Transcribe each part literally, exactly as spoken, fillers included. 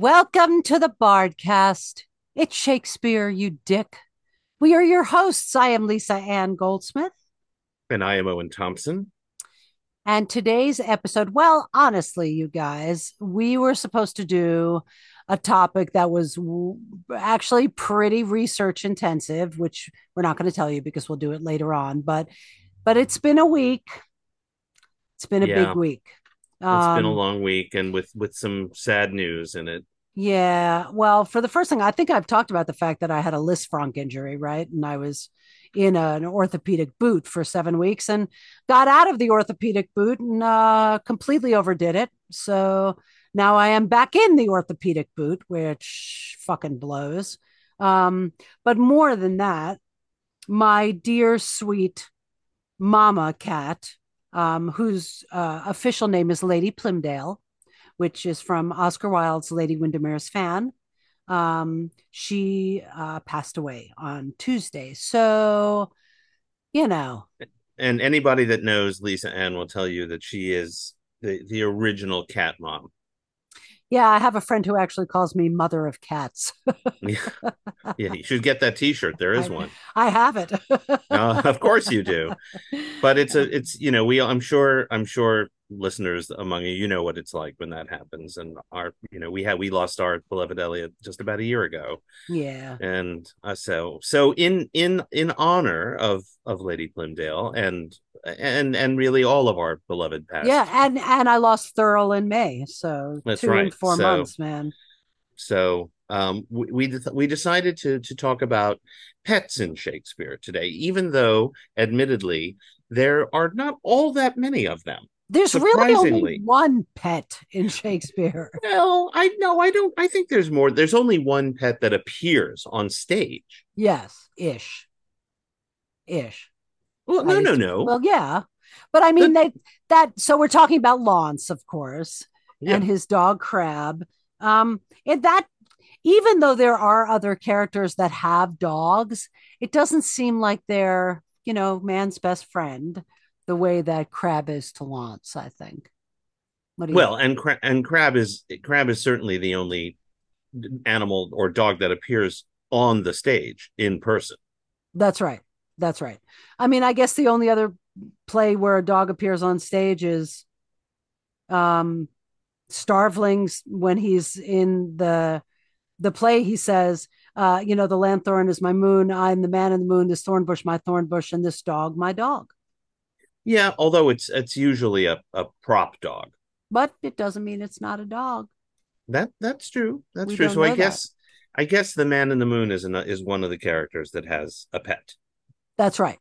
Welcome to the Bardcast. It's Shakespeare, you dick. We are your hosts. I am Lisa Ann Goldsmith. And I am Owen Thompson. And today's episode, well, honestly, you guys, we were supposed to do a topic that was w- actually pretty research intensive, which we're not going to tell you because we'll do it later on. But but it's been a week. It's been a yeah. big week. It's um, been a long week and with, with some sad news in it. Yeah. Well, for the first thing, I think I've talked about the fact that I had a Lisfranc injury, right? And I was in a, an orthopedic boot for seven weeks and got out of the orthopedic boot and uh, completely overdid it. So now I am back in the orthopedic boot, which fucking blows. Um, but more than that, my dear, sweet mama cat, um, whose uh, official name is Lady Plymdale, which is from Oscar Wilde's Lady Windermere's Fan. Um, she uh, passed away on Tuesday. So, you know. And anybody that knows Lisa Ann will tell you that she is the, the original cat mom. Yeah, I have a friend who actually calls me Mother of Cats. yeah. yeah, you should get that T-shirt. There is I, one. I have it. uh, of course you do. But it's a, it's you know, we. I'm sure. I'm sure. Listeners among you, you know what it's like when that happens. And our, you know, we had we lost our beloved Elliot just about a year ago. Yeah. And uh, so, so in in in honor of of Lady Plymdale and and and really all of our beloved past. Yeah, and and I lost Thurl in May, so that's two right. and four so, months, man. So um, we we, de- we decided to to talk about pets in Shakespeare today, even though, admittedly, there are not all that many of them. There's really only one pet in Shakespeare. Well, I know I don't. I think there's more. There's only one pet that appears on stage. Yes, ish, ish. Well, no, no, no. Well, yeah, but I mean that that. So we're talking about Launce, of course, yeah. and his dog Crab. Um, and that even though there are other characters that have dogs, it doesn't seem like they're you know man's best friend. The way that Crab is to Launce, I think. What do you well, think? and cra- and Crab is Crab is certainly the only animal or dog that appears on the stage in person. That's right. That's right. I mean, I guess the only other play where a dog appears on stage is um, Starveling's when he's in the the play. He says, uh, "You know, the lanthorn is my moon. I'm the man in the moon. This thorn bush, my thorn bush, and this dog, my dog." Yeah, although it's it's usually a, a prop dog. But it doesn't mean it's not a dog. That that's true. That's we true. So I guess that. I guess the man in the moon is an, is one of the characters that has a pet. That's right.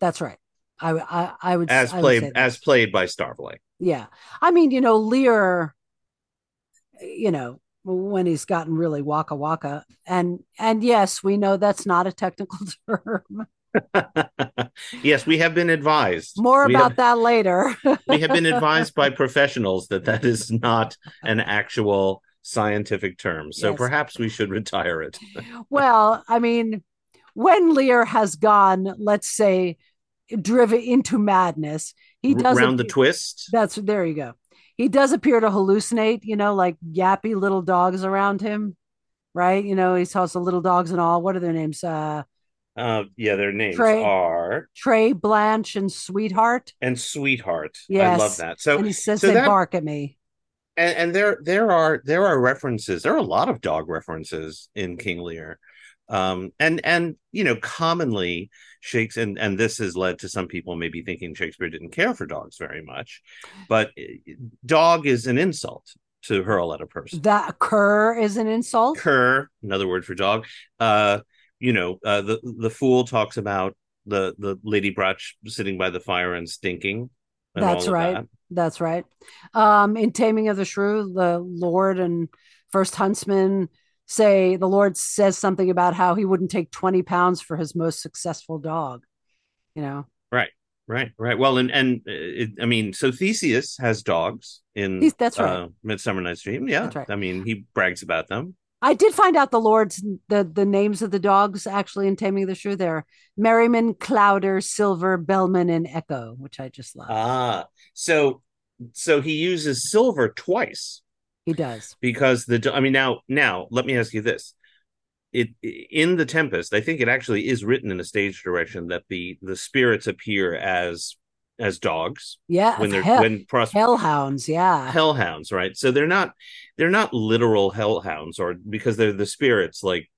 That's right. I I, I would as I played would as played by Starveling. Yeah, I mean, you know, Lear. You know, when he's gotten really waka waka, and and yes, we know that's not a technical term. Yes, we have been advised. More we about have, that later. We have been advised by professionals that that is not an actual scientific term. So yes. Perhaps we should retire it. Well, I mean, when Lear has gone, let's say, driven into madness, he does round appear, the twist. That's there you go. He does appear to hallucinate, you know, like yappy little dogs around him, right? You know, he saws the little dogs and all. What are their names? Uh Uh, yeah, their names Trey, are Trey, Blanche, and Sweetheart. And Sweetheart, yes. I love that. So and he says so they that, bark at me. And, and there, there are there are references. There are a lot of dog references in King Lear, um, and and you know commonly Shakespeare. And, and this has led to some people maybe thinking Shakespeare didn't care for dogs very much, but dog is an insult to hurl at a person. That cur is an insult. Cur, another word for dog. Uh. You know, uh, the the fool talks about the, the Lady Brach sitting by the fire and stinking. And That's, all right. That. That's right. That's um, right. In Taming of the Shrew, the Lord and First Huntsman say, the Lord says something about how he wouldn't take twenty pounds for his most successful dog, you know? Right, right, right. Well, and, and it, I mean, so Theseus has dogs in He's, that's right. uh, Midsummer Night's Dream. Yeah, right. I mean, he brags about them. I did find out the lords, the, the names of the dogs actually in Taming of the Shrew there. Merriman, Clowder, Silver, Bellman, and Echo, which I just love. Ah, so so he uses Silver twice. He does. Because the I mean now now let me ask you this. It in The Tempest, I think it actually is written in a stage direction that the the spirits appear as as dogs. Yeah. When they're hell, when pros- hellhounds, yeah. Hellhounds, right? So they're not they're not literal hellhounds, or because they're the spirits like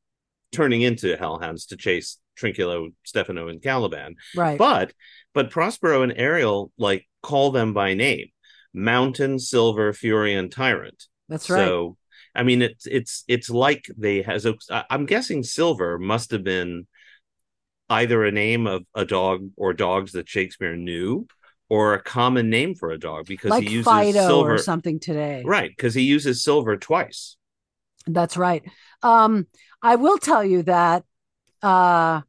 turning into hellhounds to chase Trinculo, Stefano, and Caliban. Right. But but Prospero and Ariel like call them by name. Mountain, Silver, Fury, and Tyrant. That's right. So, I mean, it's it's it's like they has. A, I'm guessing Silver must have been either a name of a dog or dogs that Shakespeare knew, or a common name for a dog because like he uses Fido Silver or something today, right? Because he uses Silver twice. That's right. Um, I will tell you that uh,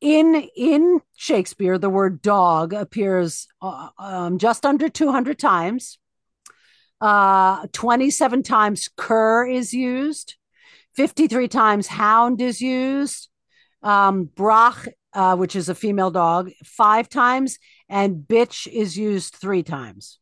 in in Shakespeare, the word dog appears uh, um, just under two hundred times. Uh, twenty-seven times cur is used, fifty-three times hound is used, um, brach, uh, which is a female dog, five times, and bitch is used three times.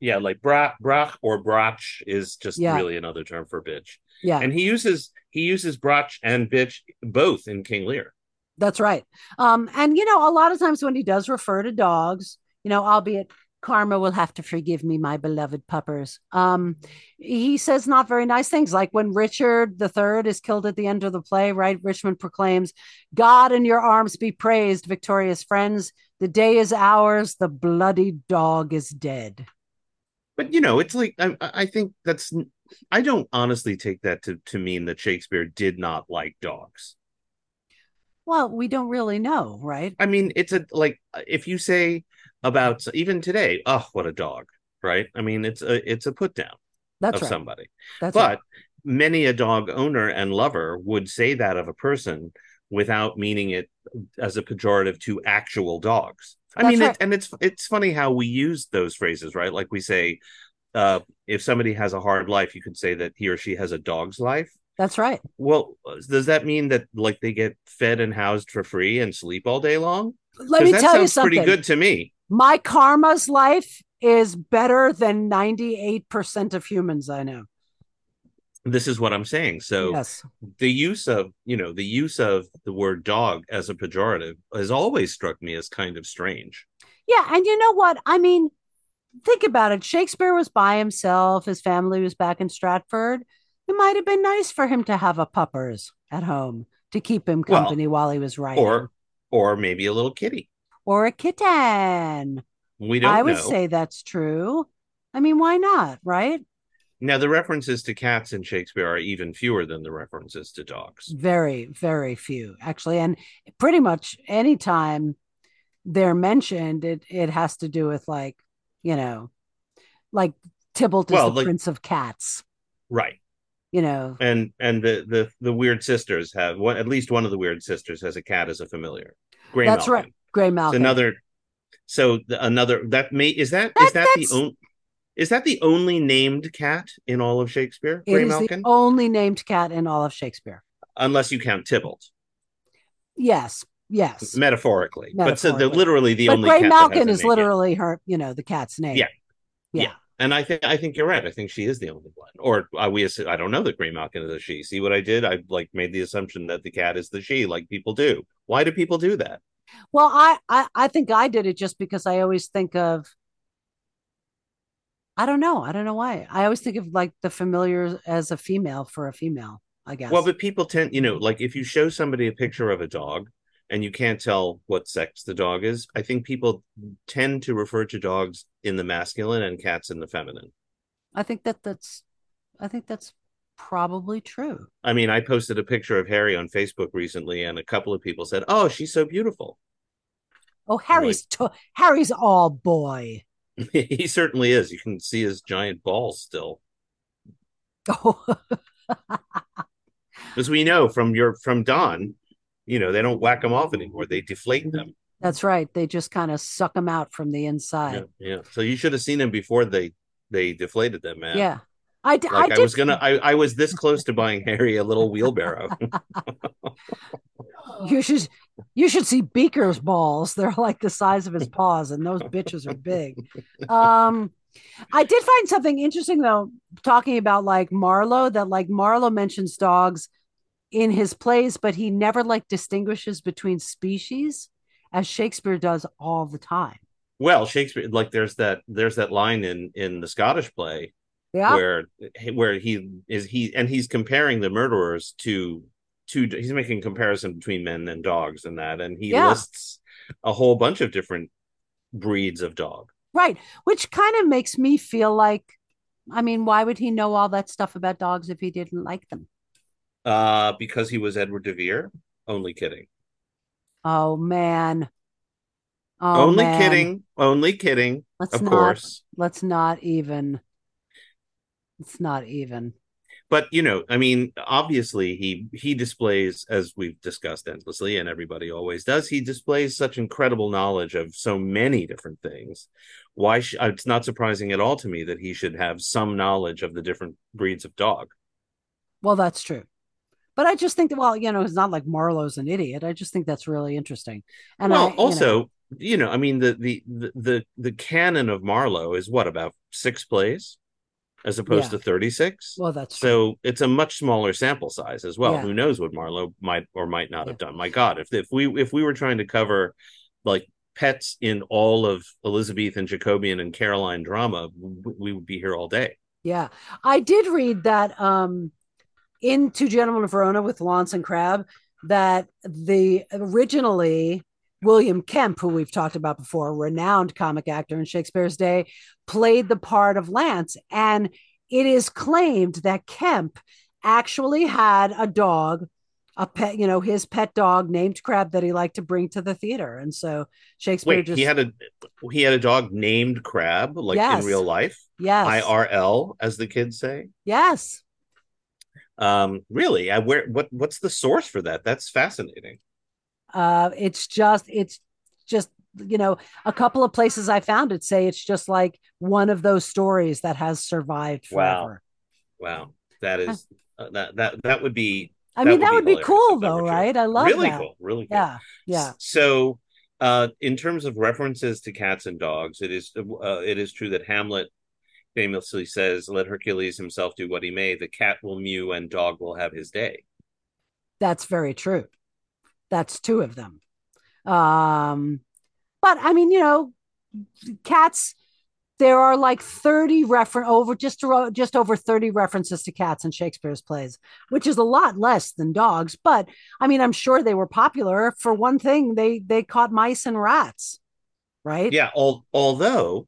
Yeah, like bra- brach or brach is just yeah. really another term for bitch. Yeah, and he uses he uses brach and bitch both in King Lear. That's right. Um, and you know, a lot of times when he does refer to dogs, you know, albeit. Karma will have to forgive me, my beloved puppers. Um, he says not very nice things, like when Richard the Third is killed at the end of the play, right? Richmond proclaims, God in your arms be praised, victorious friends. The day is ours. The bloody dog is dead. But, you know, it's like, I, I think that's, I don't honestly take that to, to mean that Shakespeare did not like dogs. Well, we don't really know, right? I mean, it's a, like, if you say, about even today, oh, what a dog, right? I mean, it's a it's a put down of right. somebody. That's but right. many a dog owner and lover would say that of a person without meaning it as a pejorative to actual dogs. I That's mean, right. it, and it's it's funny how we use those phrases, right? Like we say, uh, if somebody has a hard life, you could say that he or she has a dog's life. That's right. Well, does that mean that like they get fed and housed for free and sleep all day long? Let me that tell sounds you something. Pretty good to me. My karma's life is better than ninety-eight percent of humans I know. This is what I'm saying. So yes. the use of, you know, the use of the word dog as a pejorative has always struck me as kind of strange. Yeah. And you know what? I mean, think about it. Shakespeare was by himself. His family was back in Stratford. It might have been nice for him to have a puppers at home to keep him company well, while he was writing. Or, or maybe a little kitty. Or a kitten. We don't know. I would know. say that's true. I mean, why not, right? Now, the references to cats in Shakespeare are even fewer than the references to dogs. Very, very few, actually. And pretty much any time they're mentioned, it, it has to do with, like, you know, like Tybalt is well, the like, prince of cats. Right. You know. And and the, the, the weird sisters have, one, at least one of the weird sisters has a cat as a familiar. Grey Malkin. That's right. Grey Malkin. It's another, so the, another that may is that, that is that the only is that the only named cat in all of Shakespeare? It Grey is Malkin? The only named cat in all of Shakespeare, unless you count Tybalt. Yes, yes, metaphorically, metaphorically. But so they're literally the but only. Grey cat Malkin that has is literally yet. her, you know, the cat's name. Yeah. yeah, yeah, and I think I think you're right. I think she is the only one, or uh, we. Assume, I don't know that Grey Malkin is a she. See what I did? I like made the assumption that the cat is the she, like people do. Why do people do that? Well, I, I, I think I did it just because I always think of, I don't know. I don't know why. I always think of like the familiar as a female for a female, I guess. Well, but people tend, you know, like if you show somebody a picture of a dog and you can't tell what sex the dog is, I think people tend to refer to dogs in the masculine and cats in the feminine. I think that that's, I think that's probably true. I mean, I posted a picture of Harry on Facebook recently, and a couple of people said, "Oh, she's so beautiful." Oh, Harry's like, to- Harry's all boy. He certainly is. You can see his giant balls still. Oh, as we know from your from Don, you know they don't whack them off anymore; they deflate them. That's right. They just kind of suck them out from the inside. Yeah. yeah. So you should have seen them before they they deflated them, man. Yeah. I, d- like I, I was gonna. I, I was this close to buying Harry a little wheelbarrow. you should, you should see Beaker's balls. They're like the size of his paws, and those bitches are big. Um, I did find something interesting, though, talking about like Marlowe, that like Marlowe mentions dogs in his plays, but he never like distinguishes between species as Shakespeare does all the time. Well, Shakespeare, like there's that there's that line in in the Scottish play, yeah, where where he is he and he's comparing the murderers to to he's making a comparison between men and dogs and that, and he yeah. lists a whole bunch of different breeds of dog. Right, which kind of makes me feel like, I mean, why would he know all that stuff about dogs if he didn't like them? Uh, because he was Edward de Vere? Only kidding. Oh, man. Oh, only man. kidding. Only kidding. Let's of not, course. Let's not even. It's not even. But, you know, I mean, obviously he he displays, as we've discussed endlessly, and everybody always does, he displays such incredible knowledge of so many different things. Why? Sh- it's not surprising at all to me that he should have some knowledge of the different breeds of dog. Well, that's true. But I just think that, well, you know, it's not like Marlowe's an idiot. I just think that's really interesting. And well, I, you also, know, you know, I mean, the, the, the, the, the canon of Marlowe is what, about six plays? As opposed yeah. to thirty-six. Well, that's so true. It's a much smaller sample size as well. Yeah. Who knows what Marlowe might or might not yeah. have done? My God, if if we if we were trying to cover like pets in all of Elizabethan, Jacobean, and Caroline drama, w- we would be here all day. Yeah, I did read that um, in Two Gentlemen of Verona with Launce and Crab that the originally William Kemp, who we've talked about before, a renowned comic actor in Shakespeare's day, played the part of Launce. And it is claimed that Kemp actually had a dog, a pet, you know, his pet dog named Crab that he liked to bring to the theater. And so Shakespeare Wait, just... he had a he had a dog named Crab, like yes. in real life? Yes. I R L, as the kids say? Yes. Um, really? I, where, what, what's the source for that? That's fascinating. Uh, it's just, it's just, you know, a couple of places I found it say it's just like one of those stories that has survived forever. Wow, wow. That is, uh, that, that, that would be, I that mean, would that would be, be cool though, right? I love really that. Really cool, really cool. Yeah, yeah. So, uh, in terms of references to cats and dogs, it is, uh, it is true that Hamlet famously says, "Let Hercules himself do what he may, the cat will mew and dog will have his day." That's very true. That's two of them. Um, but I mean, you know, cats, there are like thirty reference over just to, just over thirty references to cats in Shakespeare's plays, which is a lot less than dogs. But I mean, I'm sure they were popular. For one thing, they, they caught mice and rats, right? Yeah. Al- although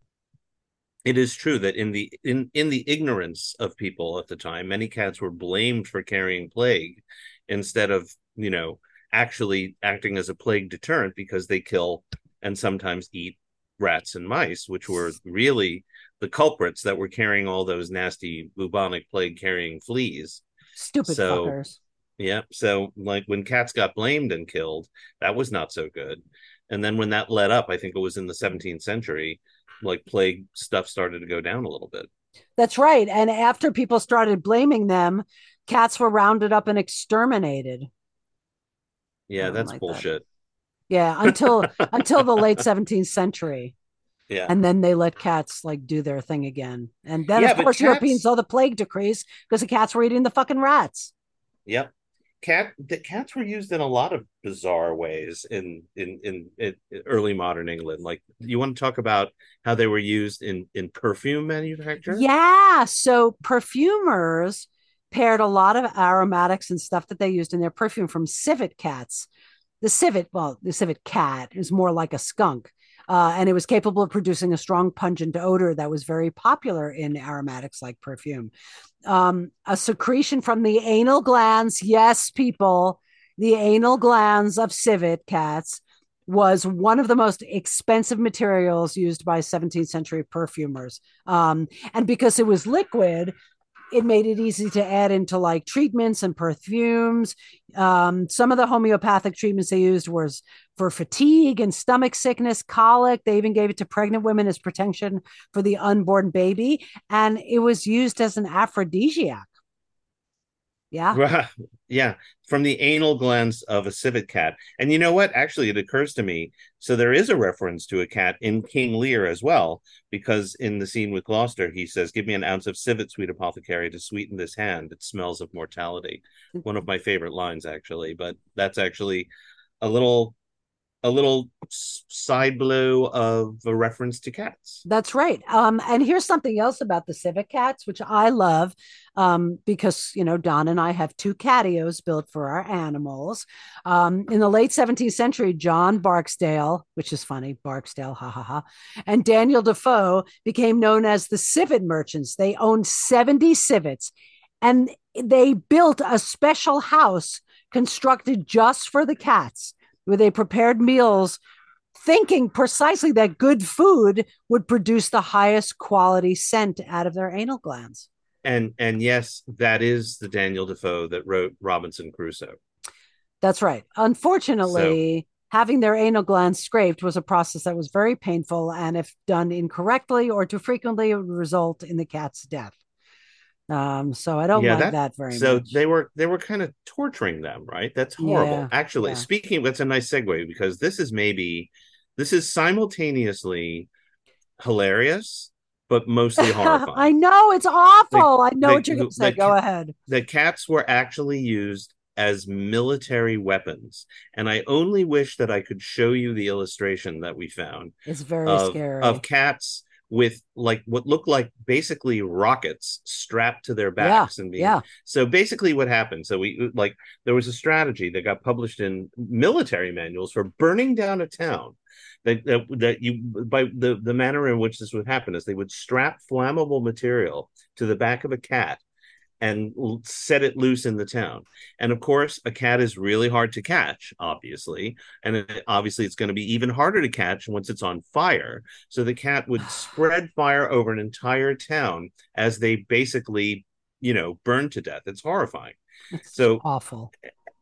it is true that in the, in, in the ignorance of people at the time, many cats were blamed for carrying plague instead of, you know, actually acting as a plague deterrent, because they kill and sometimes eat rats and mice, which were really the culprits that were carrying all those nasty bubonic plague carrying fleas. Stupid so, fuckers. Yeah. So like when cats got blamed and killed, that was not so good. And then when that let up, I think it was in the seventeenth century, like plague stuff started to go down a little bit. That's right. And after people started blaming them, cats were rounded up and exterminated. Yeah, that's like bullshit. That. Yeah, until until the late seventeenth century. Yeah. And then they let cats like do their thing again. And then yeah, of course cats... Europeans saw the plague decrease because the cats were eating the fucking rats. Yep. Cat the cats were used in a lot of bizarre ways in in, in in early modern England. Like, you want to talk about how they were used in in perfume manufacture? Yeah, so perfumers paired a lot of aromatics and stuff that they used in their perfume from civet cats. The civet, well, the civet cat is more like a skunk, uh, and it was capable of producing a strong pungent odor that was very popular in aromatics like perfume. Um, a secretion from the anal glands, yes, people, the anal glands of civet cats was one of the most expensive materials used by seventeenth century perfumers. Um, and because it was liquid, it made it easy to add into like treatments and perfumes. Um, some of the homeopathic treatments they used was for fatigue and stomach sickness, colic. They even gave it to pregnant women as protection for the unborn baby. And it was used as an aphrodisiac. Yeah. Yeah. From the anal glands of a civet cat. And you know what? Actually, it occurs to me. So there is a reference to a cat in King Lear as well, because in the scene with Gloucester, he says, give me an ounce of civet, sweet apothecary, to sweeten this hand. It smells of mortality. One of my favorite lines, actually. But that's actually a little a little side blow of a reference to cats. That's right. Um, and here's something else about the civet cats, which I love, um, because, you know, Don and I have two catios built for our animals. Um, in the late seventeenth century, John Barksdale, which is funny, Barksdale, ha ha ha, and Daniel Defoe became known as the civet merchants. They owned seventy civets, and they built a special house constructed just for the cats, where they prepared meals thinking precisely that good food would produce the highest quality scent out of their anal glands. And and yes, that is the Daniel Defoe that wrote Robinson Crusoe. That's right. Unfortunately, so, having their anal glands scraped was a process that was very painful, and if done incorrectly or too frequently, it would result in the cat's death. Um, so I don't yeah, like that, that very so much. So they were they were kind of torturing them, right? That's horrible. Yeah, Actually, yeah. speaking, that's a nice segue, because this is maybe this is simultaneously hilarious but mostly horrifying. I know, it's awful. The, I know the, what you're going to say. The, Go ahead. The cats were actually used as military weapons, and I only wish that I could show you the illustration that we found. It's very of, scary of cats with like what looked like basically rockets strapped to their backs. Yeah, and being, yeah. So basically what happened, so we like there was a strategy that got published in military manuals for burning down a town, that that, that you by the, the manner in which this would happen is they would strap flammable material to the back of a cat and set it loose in the town. And of course, a cat is really hard to catch, obviously. And it, obviously, it's going to be even harder to catch once it's on fire. So the cat would spread fire over an entire town as they basically, you know, burn to death. It's horrifying. It's so awful.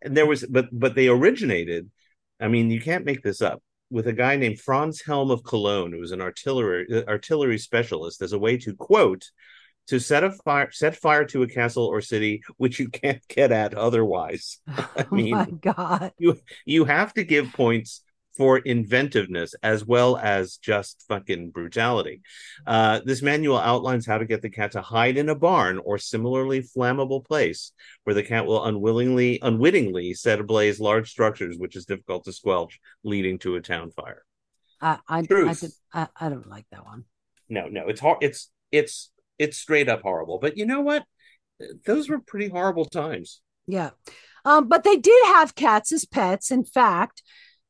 And there was, but but they originated, I mean, you can't make this up, with a guy named Franz Helm of Cologne, who was an artillery uh, artillery specialist, as a way to, quote, to set a fire, set fire to a castle or city which you can't get at otherwise. I mean, oh my God, you you have to give points for inventiveness as well as just fucking brutality. Uh, this manual outlines how to get the cat to hide in a barn or similarly flammable place where the cat will unwillingly, unwittingly set ablaze large structures, which is difficult to squelch, leading to a town fire. I I I, did, I, I don't like that one. No, no, it's hard. It's it's. It's straight up horrible. But you know what? Those were pretty horrible times. Yeah. Um, but they did have cats as pets. In fact,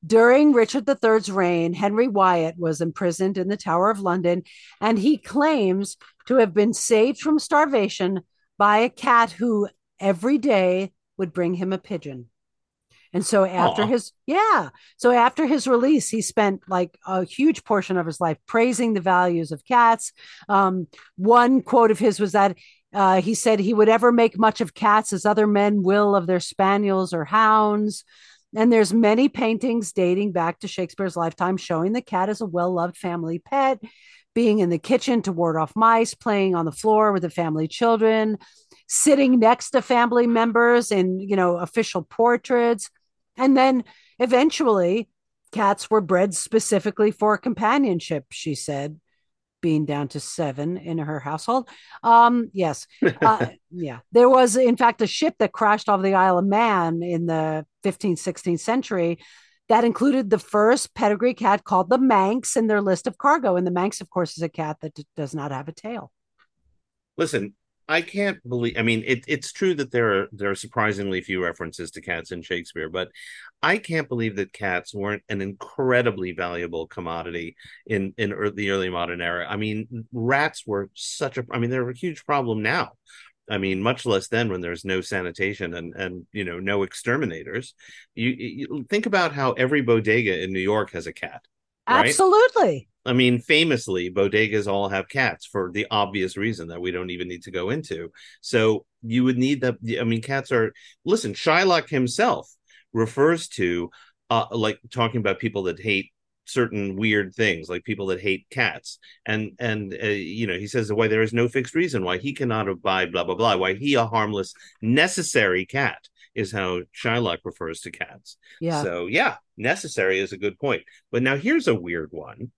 during Richard the third's reign, Henry Wyatt was imprisoned in the Tower of London, and he claims to have been saved from starvation by a cat who every day would bring him a pigeon. And so after Aww. his, yeah. So after his release, he spent like a huge portion of his life praising the values of cats. Um, one quote of his was that uh, he said he would ever make much of cats as other men will of their spaniels or hounds. And there's many paintings dating back to Shakespeare's lifetime showing the cat as a well-loved family pet, being in the kitchen to ward off mice, playing on the floor with the family children, sitting next to family members in, you know, official portraits. And then eventually cats were bred specifically for companionship, she said, being down to seven in her household. Um, yes. Uh, yeah. There was, in fact, a ship that crashed off the Isle of Man in the fifteenth, sixteenth century that included the first pedigree cat called the Manx in their list of cargo. And the Manx, of course, is a cat that d- does not have a tail. Listen, I can't believe, I mean, it, it's true that there are there are surprisingly few references to cats in Shakespeare, but I can't believe that cats weren't an incredibly valuable commodity in, in early, the early modern era. I mean, rats were such a, I mean, they're a huge problem now. I mean, much less then when there's no sanitation and, and you know, no exterminators. You, you think about how every bodega in New York has a cat. Right? Absolutely. I mean, famously, bodegas all have cats for the obvious reason that we don't even need to go into. So you would need that. I mean, cats are, listen, Shylock himself refers to, uh, like talking about people that hate certain weird things, like people that hate cats. And, and uh, you know, he says why there is no fixed reason why he cannot abide blah, blah, blah, why he, a harmless, necessary cat, is how Shylock refers to cats. Yeah. So, yeah, necessary is a good point. But now here's a weird one.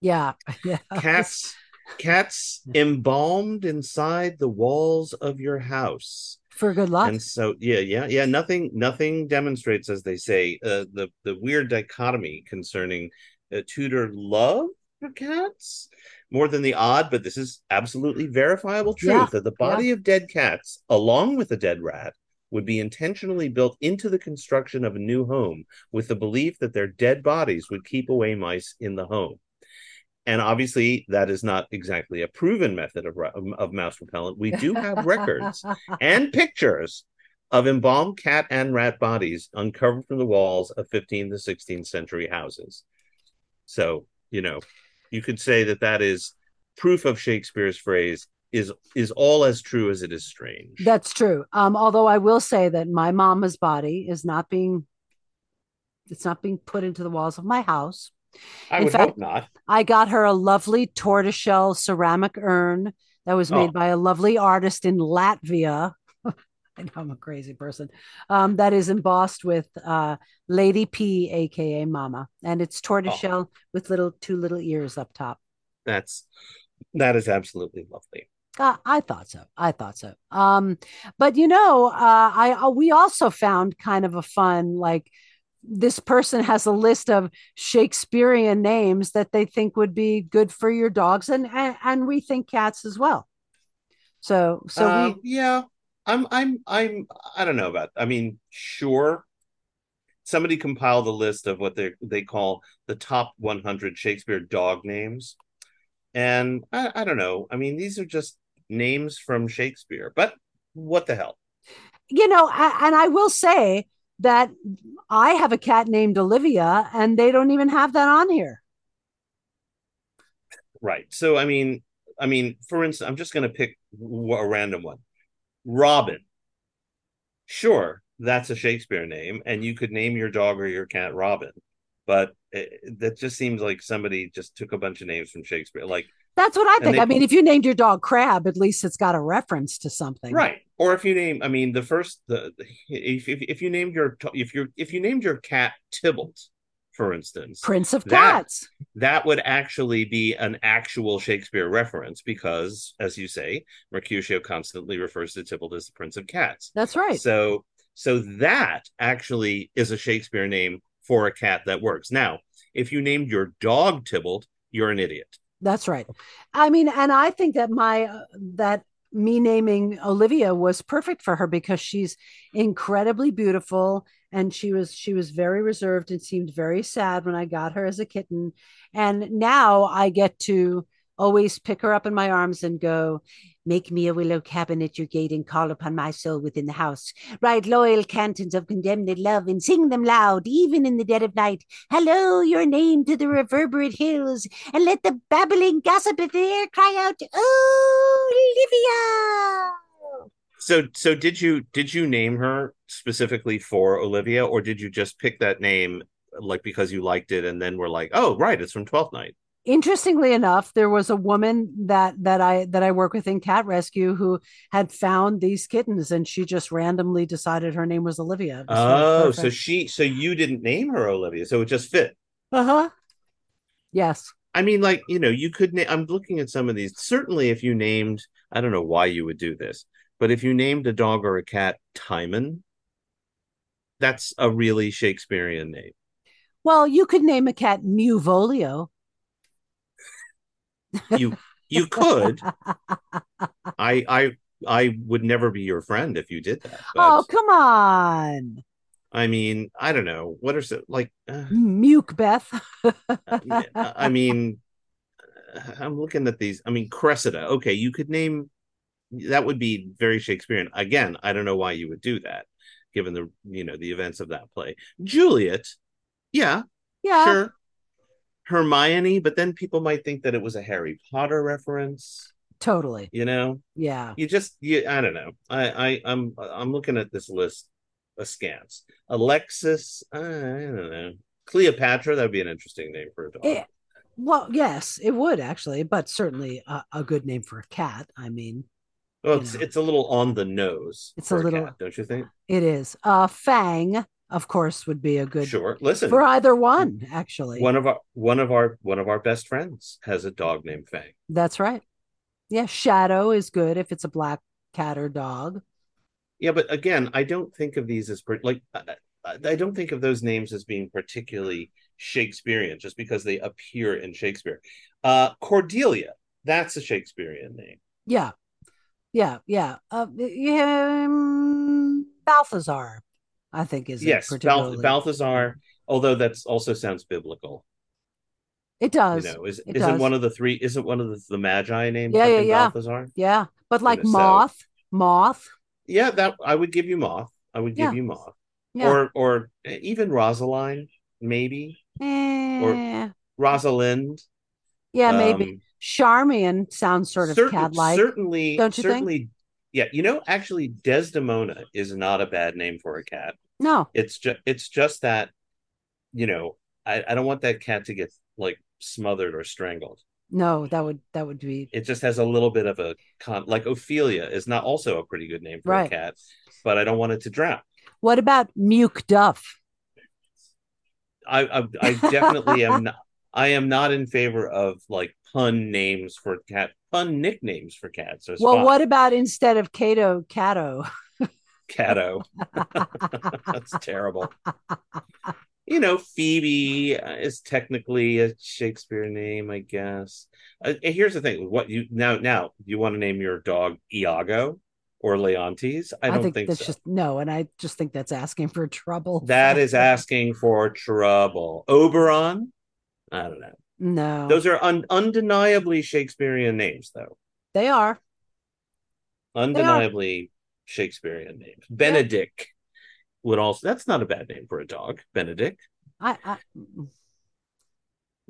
Yeah. yeah. Cats, cats embalmed inside the walls of your house. For good luck. And so, yeah, yeah, yeah. Nothing, nothing demonstrates, as they say, uh, the, the weird dichotomy concerning uh, Tudor love for cats more than the odd, but this is absolutely verifiable truth, yeah, that the body yeah. of dead cats, along with a dead rat, would be intentionally built into the construction of a new home with the belief that their dead bodies would keep away mice in the home. And obviously, that is not exactly a proven method of, of mouse repellent. We do have records and pictures of embalmed cat and rat bodies uncovered from the walls of fifteenth to sixteenth century houses. So, you know, you could say that that is proof of Shakespeare's phrase, is is all as true as it is strange. That's true. Um, although I will say that my mama's body is not being, it's not being put into the walls of my house. I would hope not. I got her a lovely tortoiseshell ceramic urn that was made oh. by a lovely artist in Latvia. I know I'm a crazy person. Um, that is embossed with uh, Lady P, aka Mama, and it's tortoiseshell oh. with little two little ears up top. That's that is absolutely lovely. Uh, I thought so. I thought so. Um, but you know, uh, I uh, we also found kind of a fun like. This person has a list of Shakespearean names that they think would be good for your dogs. And, and, and we think cats as well. So, so uh, we, yeah, I'm, I'm, I'm, I don't know about, I mean, sure. Somebody compiled a list of what they they call the top one hundred Shakespeare dog names. And I, I don't know. I mean, these are just names from Shakespeare, but what the hell? You know, I, and I will say, that I have a cat named Olivia and they don't even have that on here. Right. So, I mean, I mean, for instance, I'm just going to pick a random one. Robin. Sure. That's a Shakespeare name and you could name your dog or your cat Robin, but it, that just seems like somebody just took a bunch of names from Shakespeare. Like, that's what I think. They, I mean, if you named your dog Crab, at least it's got a reference to something, right? Or if you name, I mean, the first, the if if, if you named your if you if you named your cat Tybalt, for instance, Prince of that, Cats, that would actually be an actual Shakespeare reference because, as you say, Mercutio constantly refers to Tybalt as the Prince of Cats. That's right. So, so that actually is a Shakespeare name for a cat that works. Now, if you named your dog Tybalt, you're an idiot. That's right. I mean, and I think that my uh, that me naming Olivia was perfect for her because she's incredibly beautiful. And she was she was very reserved and seemed very sad when I got her as a kitten. And now I get to always pick her up in my arms and go, make me a willow cabin at your gate and call upon my soul within the house. Write loyal cantons of condemned love and sing them loud, even in the dead of night. Hallo your name to the reverberate hills and let the babbling gossip of the air cry out, oh, Olivia! So, so did you did you name her specifically for Olivia, or did you just pick that name like because you liked it and then were like, oh, right, it's from Twelfth Night? Interestingly enough, there was a woman that that I that I work with in cat rescue who had found these kittens, and she just randomly decided her name was Olivia. Oh, so she so you didn't name her Olivia, so it just fit. Uh huh. Yes. I mean, like, you know, you could. Na- I'm looking at some of these. Certainly, if you named, I don't know why you would do this, but if you named a dog or a cat Timon, that's a really Shakespearean name. Well, you could name a cat Muvolio. You you could. I I I would never be your friend if you did that. Oh, come on. I mean, I don't know. What are so like uh, Muke Beth? I mean, I'm looking at these. I mean, Cressida. Okay, you could name that would be very Shakespearean. Again, I don't know why you would do that, given the you know the events of that play. Juliet. Yeah. Yeah. Sure. Hermione, but then people might think that it was a Harry Potter reference. Totally. You know? Yeah. You just you I don't know. I, I I'm I'm looking at this list askance. Alexis, I don't know. Cleopatra, that would be an interesting name for a dog. It, well, yes, it would actually, but certainly a, a good name for a cat. I mean, well, it's know. it's a little on the nose. It's for a little, a cat, don't you think? It is. Uh, Fang, of course, would be a good sure. Listen, for either one, actually. One of our one of our one of our best friends has a dog named Fang. That's right. Yeah, Shadow is good if it's a black cat or dog. Yeah, but again, I don't think of these as per, like I, I don't think of those names as being particularly Shakespearean just because they appear in Shakespeare. Uh, Cordelia, that's a Shakespearean name. Yeah, yeah, yeah. Uh, um, Balthazar, I think is yes, particularly... Balth- Balthazar. Although that's also sounds biblical. It does. You know, is, it isn't does. one of the three? Isn't one of the, the Magi named? Yeah, yeah, yeah. Balthazar? Yeah, but like you know, Moth, so... Moth. Yeah, that I would give you Moth. I would give yeah. you Moth, yeah. or or even Rosaline, maybe, eh. or Rosalind. Yeah, um, maybe Charmian sounds sort of certain, cat-like. Certainly, don't you certainly, think? Yeah, you know, actually, Desdemona is not a bad name for a cat. No, it's just it's just that, you know, I, I don't want that cat to get like smothered or strangled. No, that would that would be. It just has a little bit of a con. Like Ophelia is not also a pretty good name for right. a cat, but I don't want it to drown. What about Muke Duff? I I, I definitely am not. I am not in favor of like pun names for cat pun nicknames for cats. Well, fine. What about instead of Cato, Cato? Cato. That's terrible. You know, Phoebe is technically a Shakespeare name, I guess. Uh, here's the thing: what you now now you want to name your dog Iago or Leontes? I don't I think, think that's so. Just no, and I just think that's asking for trouble. That is asking for trouble. Oberon? I don't know. No, those are un- undeniably Shakespearean names, though. They are undeniably they are. Shakespearean names. Benedict. Yeah. Would also that's not a bad name for a dog, Benedict. I I,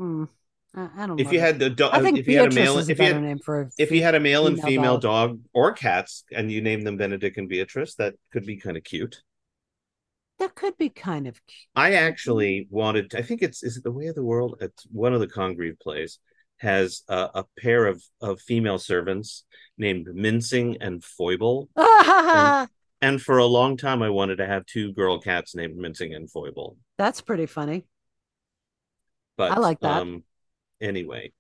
mm, I, I don't. If you it. had a dog, I think if you had a male, if you had, name for a, if you had a male and female dog. dog or cats, and you name them Benedict and Beatrice, that could be kind of cute. That could be kind of cute. I actually wanted. I think it's is it The Way of the World? It's one of the Congreve plays has uh, a pair of of female servants named Mincing and Foible. and, And for a long time, I wanted to have two girl cats named Mincing and Foible. That's pretty funny. But I like that. Um, anyway,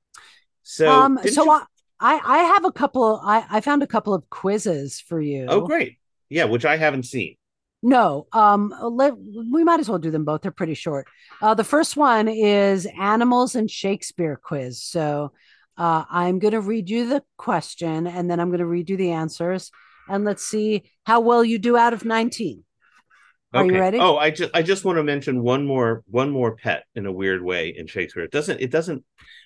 so um, so you... I I have a couple. I I found a couple of quizzes for you. Oh, great! Yeah, which I haven't seen. No, um, let, we might as well do them both. They're pretty short. Uh, the first one is Animals and Shakespeare quiz. So uh, I'm going to read you the question, and then I'm going to read you the answers. And let's see how well you do out of nineteen. Are okay. you ready? Oh, I just I just want to mention one more one more pet in a weird way in Shakespeare. It doesn't it doesn't.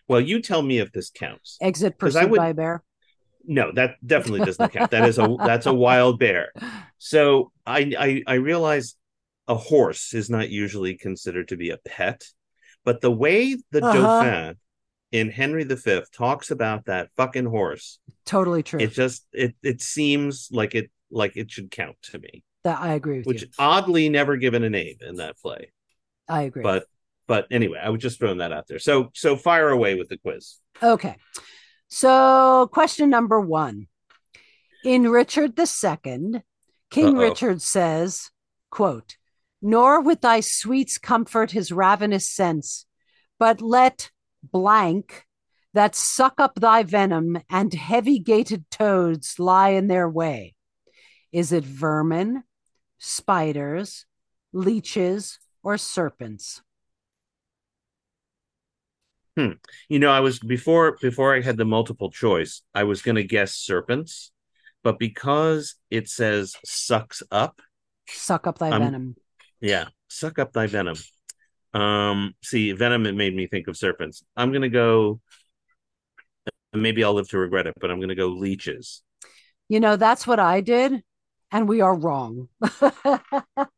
Well, you tell me if this counts. Exit pursued would, by a bear. No, that definitely doesn't count. That is a that's a wild bear. So I, I I realize a horse is not usually considered to be a pet, but the way the uh-huh. Dauphin in Henry the Fifth talks about that fucking horse. Totally true. It just it it seems like it like it should count to me. That I agree with which you. Which oddly never given a name in that play. I agree. But but anyway, I was just throwing that out there. So so fire away with the quiz. Okay. So question number one. In Richard the Second, King Uh-oh. Richard says, quote, "Nor with thy sweets comfort his ravenous sense, but let blank that suck up thy venom and heavy gated toads lie in their way. Is it vermin, spiders, leeches, or serpents?" Hmm. You know, I was before before I had the multiple choice, I was going to guess serpents, but because it says sucks up, suck up thy um, venom. Yeah, suck up thy venom. Um, see, venom, it made me think of serpents. I'm going to go, maybe I'll live to regret it, but I'm going to go leeches. You know, that's what I did. And we are wrong.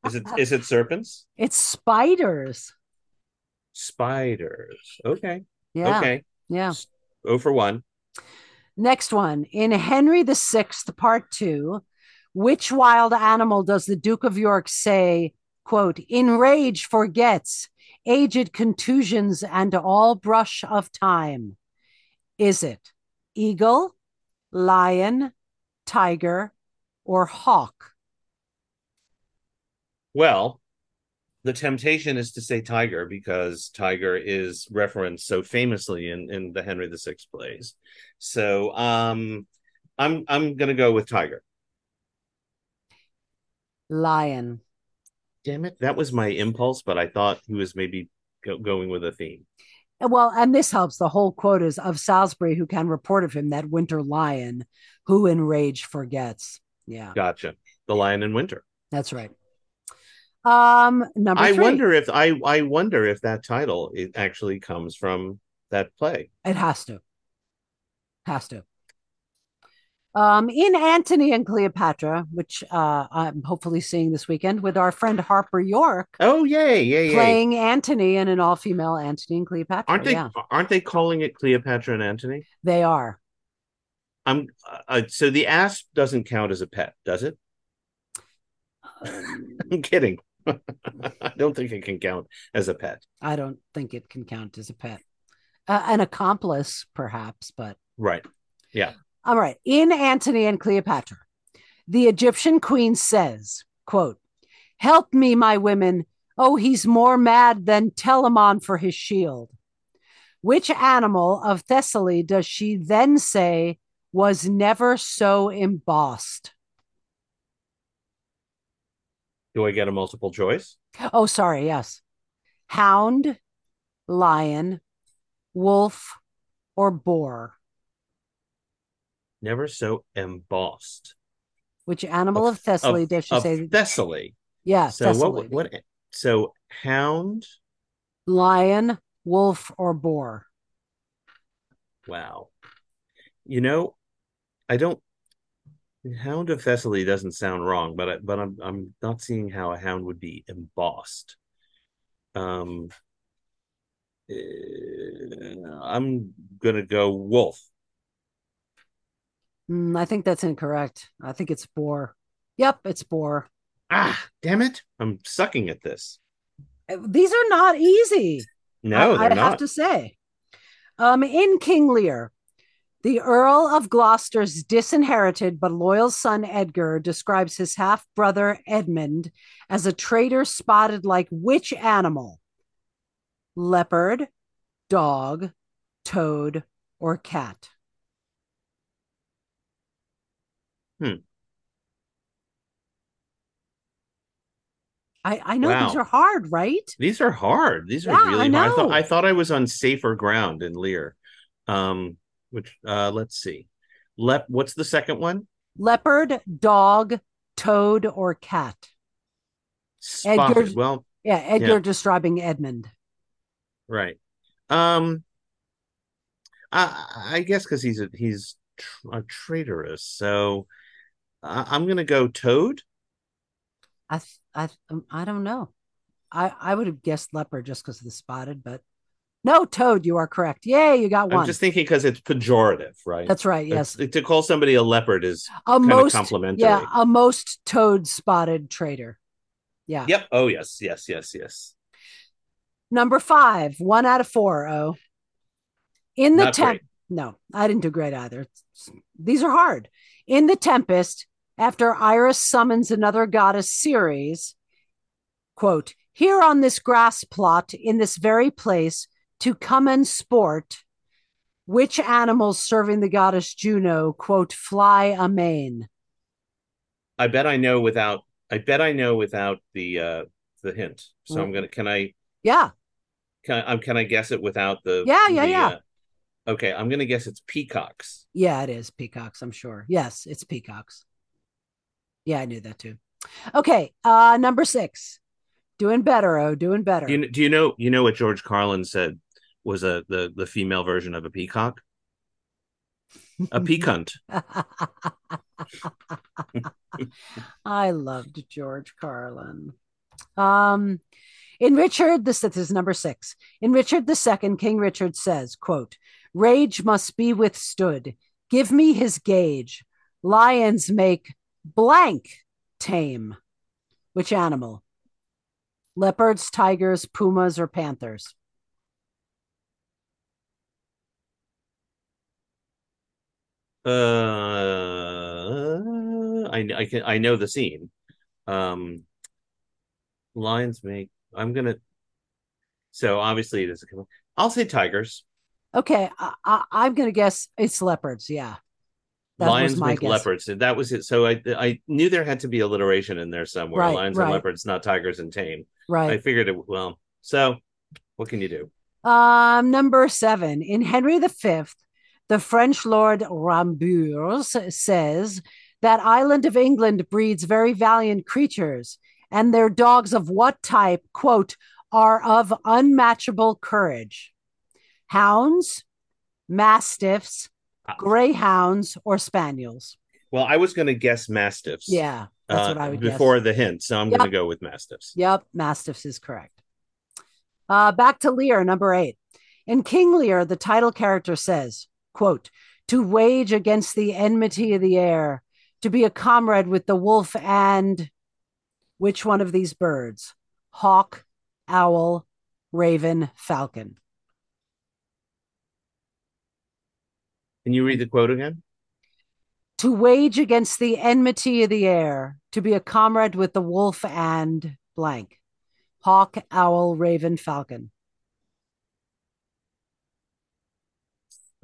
Is it, is it serpents? It's spiders. Spiders. Okay. Yeah. Okay. Yeah. Oh, for one. Next one. In Henry the Sixth, part two, which wild animal does the Duke of York say, quote, "in rage forgets, aged contusions and all brush of time? Is it eagle, lion, tiger, or hawk? Well, the temptation is to say tiger, because tiger is referenced so famously in, in the Henry the Sixth plays. So um, I'm I'm going to go with tiger. Lion. Damn it. That was my impulse, but I thought he was maybe go- going with a theme. Well, and this helps. The whole quote is of Salisbury, who can report of him, that winter lion, who in rage forgets. Yeah. Gotcha. The lion in winter. That's right. Um, number I three. wonder if I, I wonder if that title it actually comes from that play. It has to. Has to. Um, in Antony and Cleopatra, which uh, I'm hopefully seeing this weekend with our friend Harper York. Oh, yay, yay, playing yay. Antony in an all-female Antony and Cleopatra. Aren't they? Yeah. Aren't they calling it Cleopatra and Antony? They are. I'm uh, so the ass doesn't count as a pet, does it? Um, I'm kidding. I don't think it can count as a pet. I don't think it can count as a pet. Uh, an accomplice, perhaps, but right, yeah. All right. In Antony and Cleopatra, the Egyptian queen says, quote, "Help me, my women. Oh, he's more mad than Telamon for his shield." Which animal of Thessaly does she then say was never so embossed? Do I get a multiple choice? Oh, sorry. Yes. Hound, lion, wolf, or boar? Never so embossed. Which animal of, of Thessaly did she say? Thessaly. Yeah. So Thessaly. What, what? So hound, lion, wolf, or boar? Wow. You know, I don't. Hound of Thessaly doesn't sound wrong, but I, but I'm I'm not seeing how a hound would be embossed. Um, I'm gonna go wolf. Mm, I think that's incorrect. I think it's boar. Yep, it's boar. Ah, damn it. I'm sucking at this. These are not easy. No, I, they're I'd not. have to say. Um, in King Lear, the Earl of Gloucester's disinherited but loyal son Edgar describes his half-brother Edmund as a traitor spotted like which animal? Leopard, dog, toad, or cat? Hmm. I, I know wow. these are hard, right? These are hard. These yeah, are really I know. hard. I thought, I thought I was on safer ground in Lear. Um, which uh, let's see. Lep. What's the second one? Leopard, dog, toad, or cat? Spotted. Edgar, well, yeah, Edgar yeah. describing Edmund. Right. Um. I I guess because he's a he's a traitorous, so. I'm gonna go toad. I th- I th- I don't know. I I would have guessed leopard just because of the spotted, but no, toad. You are correct. Yay, you got one. I'm just thinking because it's pejorative, right? That's right. Yes, it's, to call somebody a leopard is kind of complimentary. Yeah, a most toad spotted traitor. Yeah. Yep. Oh yes, yes, yes, yes. Number five, one out of four. Oh, in the temp. No, I didn't do great either. These are hard. In the Tempest, after Iris summons another goddess, Ceres, quote, "Here on this grass plot, in this very place, to come and sport, which animals serving the goddess Juno, quote, fly amain?" I bet I know without. I bet I know without the uh, the hint. So mm. I'm gonna. Can I? Yeah. Can I? Can I guess it without the? Yeah, yeah, the, yeah. Uh, okay, I'm gonna guess it's peacocks. Yeah, it is peacocks, I'm sure. Yes, it's peacocks. Yeah, I knew that too. Okay, uh, number six. Doing better, oh, doing better. Do you, do you know you know what George Carlin said was a the, the female version of a peacock? A peacunt. I loved George Carlin. Um in Richard, this, this is number six. In Richard the Second, King Richard says, quote, "Rage must be withstood. Give me his gauge. Lions make blank tame." Which animal? Leopards, tigers, pumas, or panthers? Uh, I I can I know the scene. Um, lions make. I'm gonna. So obviously, there's a. I'll say tigers. Okay, I, I, I'm gonna guess it's leopards. Yeah, that lions was my make guess. Leopards. That was it. So I I knew there had to be alliteration in there somewhere. Right, lions right. and leopards, not tigers and tame. Right. I figured it. Well, so what can you do? Um, number seven in Henry the Fifth. The French Lord Rambures says that island of England breeds very valiant creatures, and their dogs of what type, quote, are of unmatchable courage? Hounds, mastiffs, greyhounds, or spaniels? Well, I was going to guess mastiffs. Yeah, that's uh, what I would guess. Before the hint, so I'm yep. going to go with mastiffs. Yep, mastiffs is correct. Uh, back to Lear, number eight. In King Lear, the title character says, quote, to wage against the enmity of the air, to be a comrade with the wolf and which one of these birds? Hawk, owl, raven, falcon. Can you read the quote again? To wage against the enmity of the air, to be a comrade with the wolf and blank. Hawk, owl, raven, falcon.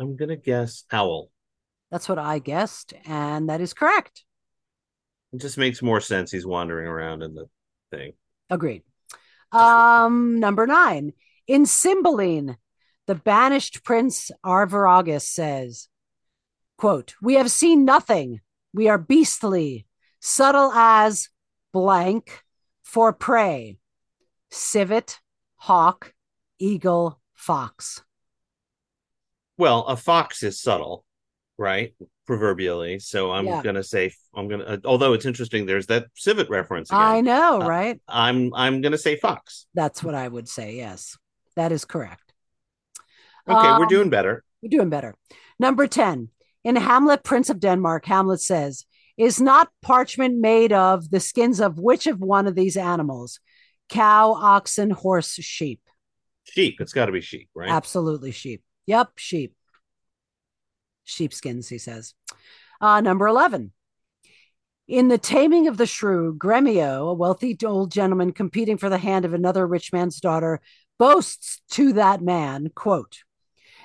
I'm going to guess owl. That's what I guessed, and that is correct. It just makes more sense. He's wandering around in the thing. Agreed. Um, number nine. In Cymbeline, the banished prince Arviragus says, quote, we have seen nothing. We are beastly, subtle as blank for prey. Civet, hawk, eagle, fox. Well, a fox is subtle, right? Proverbially. So I'm yeah. going to say, I'm going to, uh, although it's interesting, there's that civet reference again. I know, uh, right? I'm I'm going to say fox. That's what I would say. Yes, that is correct. Okay, um, we're doing better. We're doing better. Number ten. In Hamlet, Prince of Denmark, Hamlet says, is not parchment made of the skins of which of one of these animals? Cow, oxen, horse, sheep. Sheep. It's got to be sheep, right? Absolutely sheep. Yep, sheep. Sheepskins, he says. Uh, number eleven. In The Taming of the Shrew, Grémio, a wealthy old gentleman competing for the hand of another rich man's daughter, boasts to that man, quote,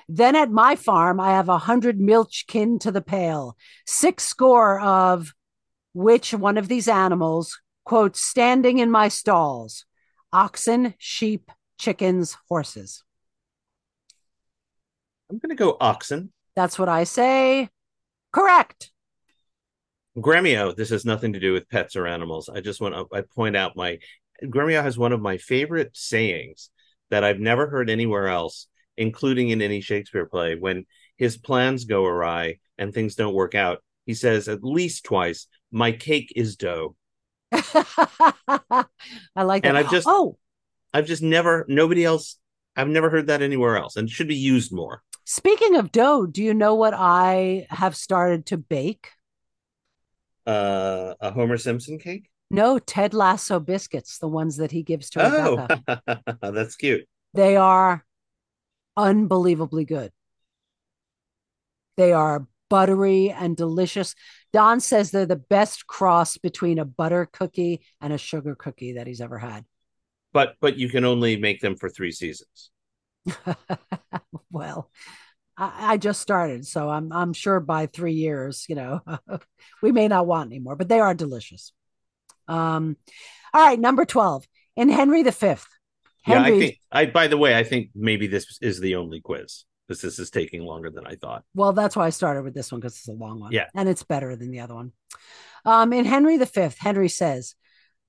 then at my farm I have a hundred milch kin to the pail, six score of which one of these animals, quote, standing in my stalls, oxen, sheep, chickens, horses. I'm going to go oxen. That's what I say. Correct. Grémio, this has nothing to do with pets or animals. I just want to I point out my... Grémio has one of my favorite sayings that I've never heard anywhere else, including in any Shakespeare play. When his plans go awry and things don't work out, he says at least twice, my cake is dough. I like that. And I've just, oh. I've just never... Nobody else... I've never heard that anywhere else, and it should be used more. Speaking of dough, do you know what I have started to bake? Uh, a Homer Simpson cake? No, Ted Lasso biscuits, the ones that he gives to Rebecca. Oh, that's cute. They are unbelievably good. They are buttery and delicious. Don says they're the best cross between a butter cookie and a sugar cookie that he's ever had. But but you can only make them for three seasons. Well, I, I just started, so I'm I'm sure by three years, you know, we may not want any more, but they are delicious. Um, all right, number twelve in Henry the Fifth. Henry, yeah, I think. I by the way, I think maybe this is the only quiz because this is taking longer than I thought. Well, that's why I started with this one because it's a long one, yeah, and it's better than the other one. Um, in Henry the Fifth, Henry says,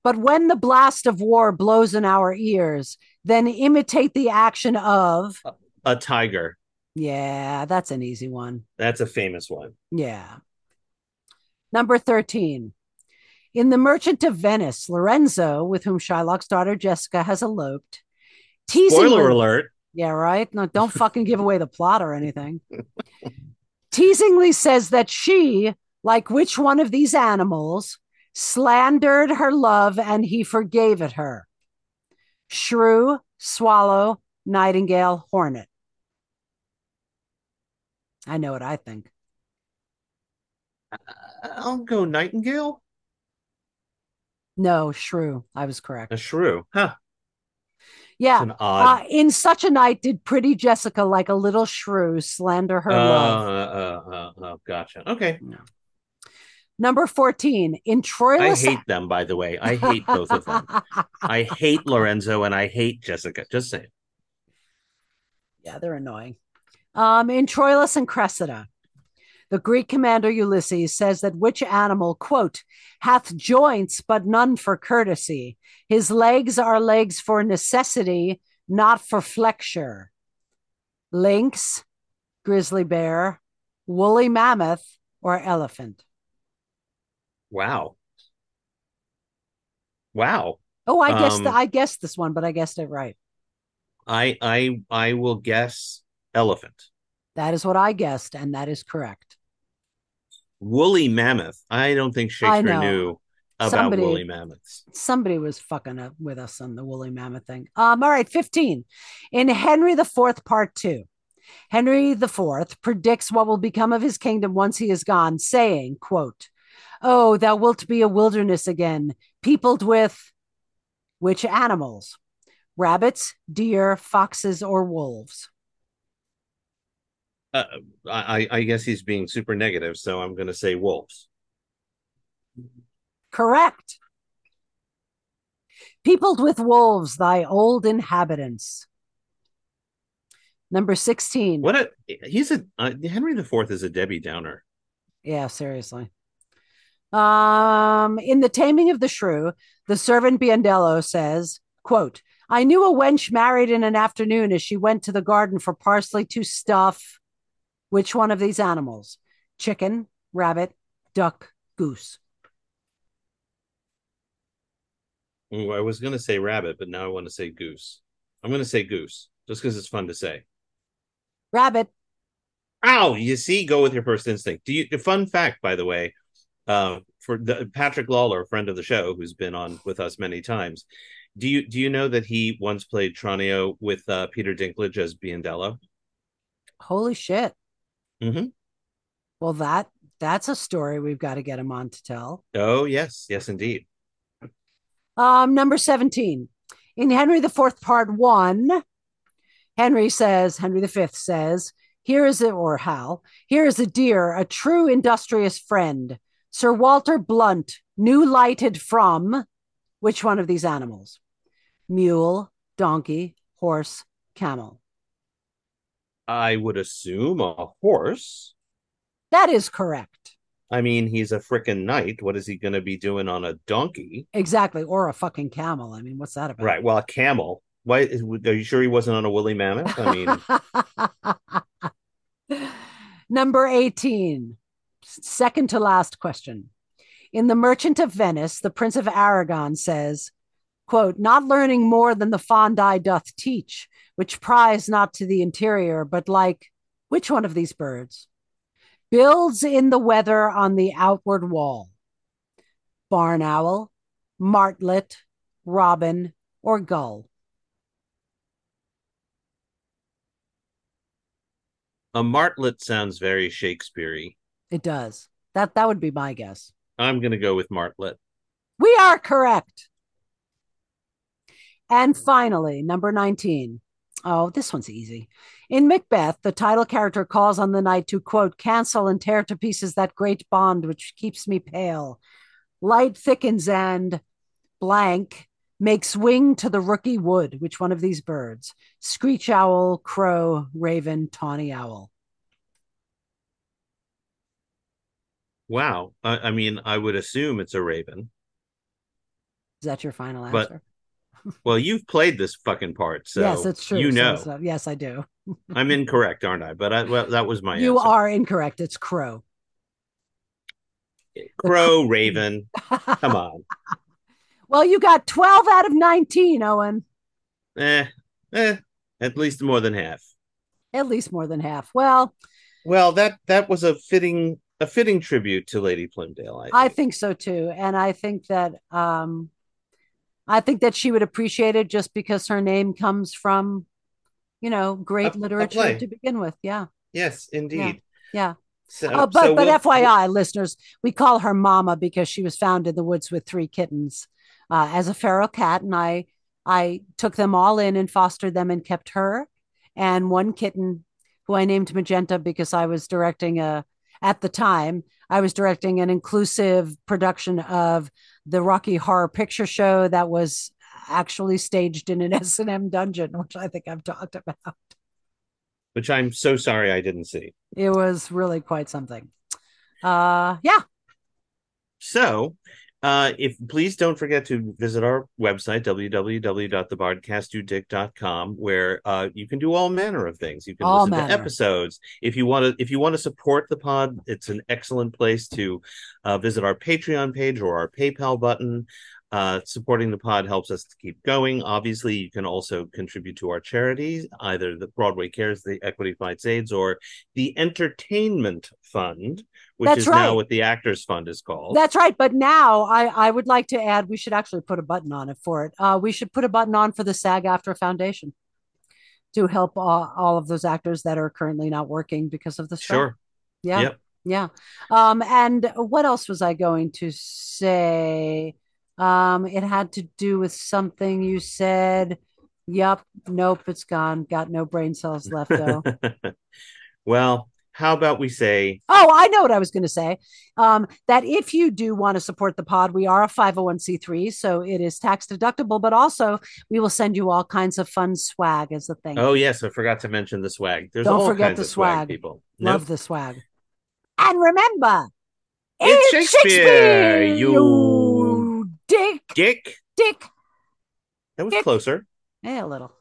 but when the blast of war blows in our ears, then imitate the action of a, a tiger. Yeah, that's an easy one. That's a famous one. Yeah. Number thirteen. In The Merchant of Venice, Lorenzo, with whom Shylock's daughter Jessica has eloped, teasingly, spoiler alert. Yeah, right. No, don't fucking give away the plot or anything. Teasingly says that she, like which one of these animals, slandered her love and he forgave it her. shrew, swallow, nightingale, hornet. I know what I think. I'll go nightingale. No, shrew. I was correct. A shrew. Huh. Yeah. An odd... uh, in such a night did pretty Jessica, like a little shrew, slander her uh, love. Uh, uh, uh, gotcha. Okay. No. Number fourteen. In Troilus. I hate them, by the way. I hate both of them. I hate Lorenzo and I hate Jessica. Just saying. Yeah, they're annoying. Um, in Troilus and Cressida, the Greek commander Ulysses says that which animal, quote, hath joints, but none for courtesy. His legs are legs for necessity, not for flexure. Lynx, grizzly bear, woolly mammoth, or elephant. Wow. Wow. Oh, I um, guessed the, I guessed this one, but I guessed it right. I I I will guess elephant. That is what I guessed, and that is correct. Woolly mammoth. I don't think Shakespeare knew about somebody, woolly mammoths. Somebody was fucking up with us on the woolly mammoth thing. Um, all right, fifteen. In Henry the Fourth, Part Two, Henry the Fourth predicts what will become of his kingdom once he is gone, saying, quote, oh, thou wilt be a wilderness again, peopled with which animals? Rabbits, deer, foxes, or wolves? Uh, I, I guess he's being super negative, so I'm going to say wolves. Correct. Peopled with wolves, thy old inhabitants. Number sixteen. What a he's a uh, Henry the Fourth is a Debbie Downer. Yeah, seriously. Um, in the Taming of the Shrew, the servant Biondello says, quote, I knew a wench married in an afternoon as she went to the garden for parsley to stuff. Which one of these animals? Chicken, rabbit, duck, goose. Ooh, I was going to say rabbit, but now I want to say goose. I'm going to say goose, just because it's fun to say. Rabbit. Ow, you see, go with your first instinct. Do you? Fun fact, by the way, uh, for the, Patrick Lawler, a friend of the show, who's been on with us many times. Do you do you know that he once played Tranio with uh, Peter Dinklage as Biondello? Holy shit. Mm-hmm. Well, that that's a story we've got to get him on to tell. Oh, yes. Yes, indeed. Um, number seventeen. In Henry the Fourth, Part One, Henry says, Henry the Fifth says, here is it, or Hal, here is a deer, a true industrious friend. Sir Walter Blunt, new lighted from which one of these animals? Mule, donkey, horse, camel. I would assume a horse. That is correct. I mean, he's a frickin' knight. What is he going to be doing on a donkey? Exactly. Or a fucking camel. I mean, what's that about? Right. Well, a camel. Why? Are you sure he wasn't on a woolly mammoth? I mean. Number eighteen. Second to last question. In The Merchant of Venice, the Prince of Aragon says, quote, not learning more than the fond eye doth teach, which pries not to the interior, but like which one of these birds? Builds in the weather on the outward wall. Barn owl, martlet, robin, or gull. A martlet sounds very Shakespeare-y. It does. That that would be my guess. I'm going to go with martlet. We are correct. And finally, number nineteen. Oh, this one's easy. In Macbeth, the title character calls on the knight to, quote, cancel and tear to pieces that great bond which keeps me pale. Light thickens and blank makes wing to the rooky wood. Which one of these birds? Screech owl, crow, raven, tawny owl. Wow. I, I mean, I would assume it's a raven. Is that your final answer? But- Well, you've played this fucking part, so yes, it's true. You know. So, so, yes, I do. I'm incorrect, aren't I? But I, well, that was my you answer. Are incorrect. It's crow. Crow, the... raven. Come on. Well, you got twelve out of nineteen, Owen. Eh, eh. At least more than half. At least more than half. Well. Well, that that was a fitting a fitting tribute to Lady Plymdale. I think, I think so too, and I think that. Um, I think that she would appreciate it just because her name comes from, you know, great a, literature a to begin with. Yeah. Yes, indeed. Yeah. yeah. So, oh, but so but we'll, F Y I, we'll, listeners, we call her Mama because she was found in the woods with three kittens uh, as a feral cat. And I, I took them all in and fostered them and kept her and one kitten who I named Magenta because I was directing a, at the time, I was directing an inclusive production of the Rocky Horror Picture Show that was actually staged in an S and M dungeon, which I think I've talked about. Which I'm so sorry I didn't see. It was really quite something. Uh, yeah. So uh, if please don't forget to visit our website, w w w dot the bardcast you dick dot com, where uh, you can do all manner of things. You can all listen manner. to episodes. If you want to if you want to support the pod, it's an excellent place to uh, visit our Patreon page or our PayPal button. Uh, supporting the pod helps us to keep going. Obviously, you can also contribute to our charities, either the Broadway Cares, the Equity Fights AIDS, or the Entertainment Fund, which That's is right. now what the Actors Fund is called. That's right. But now I, I would like to add, we should actually put a button on it for it. Uh, we should put a button on for the SAG-AFTRA Foundation to help uh, all of those actors that are currently not working because of the strike. Sure. Yeah. Yep. Yeah. Um, and what else was I going to say? Um, it had to do with something you said. Yep. Nope. It's gone. Got no brain cells left though. Well, how about we say, oh, I know what I was going to say. Um, that if you do want to support the pod, we are a five oh one c three, so it is tax deductible, but also we will send you all kinds of fun swag as a thing. Oh yes. I forgot to mention the swag. There's Don't all forget kinds the of swag. swag people. Love nope. the swag. And remember, it's, it's Shakespeare. Shakespeare. You. you. Dick. Dick. Dick. That was Dick. Closer. Yeah, a little.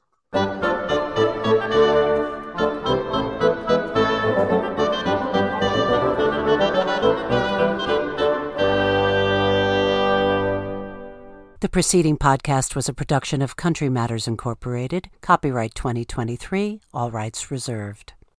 The preceding podcast was a production of Country Matters Incorporated, copyright twenty twenty-three, all rights reserved.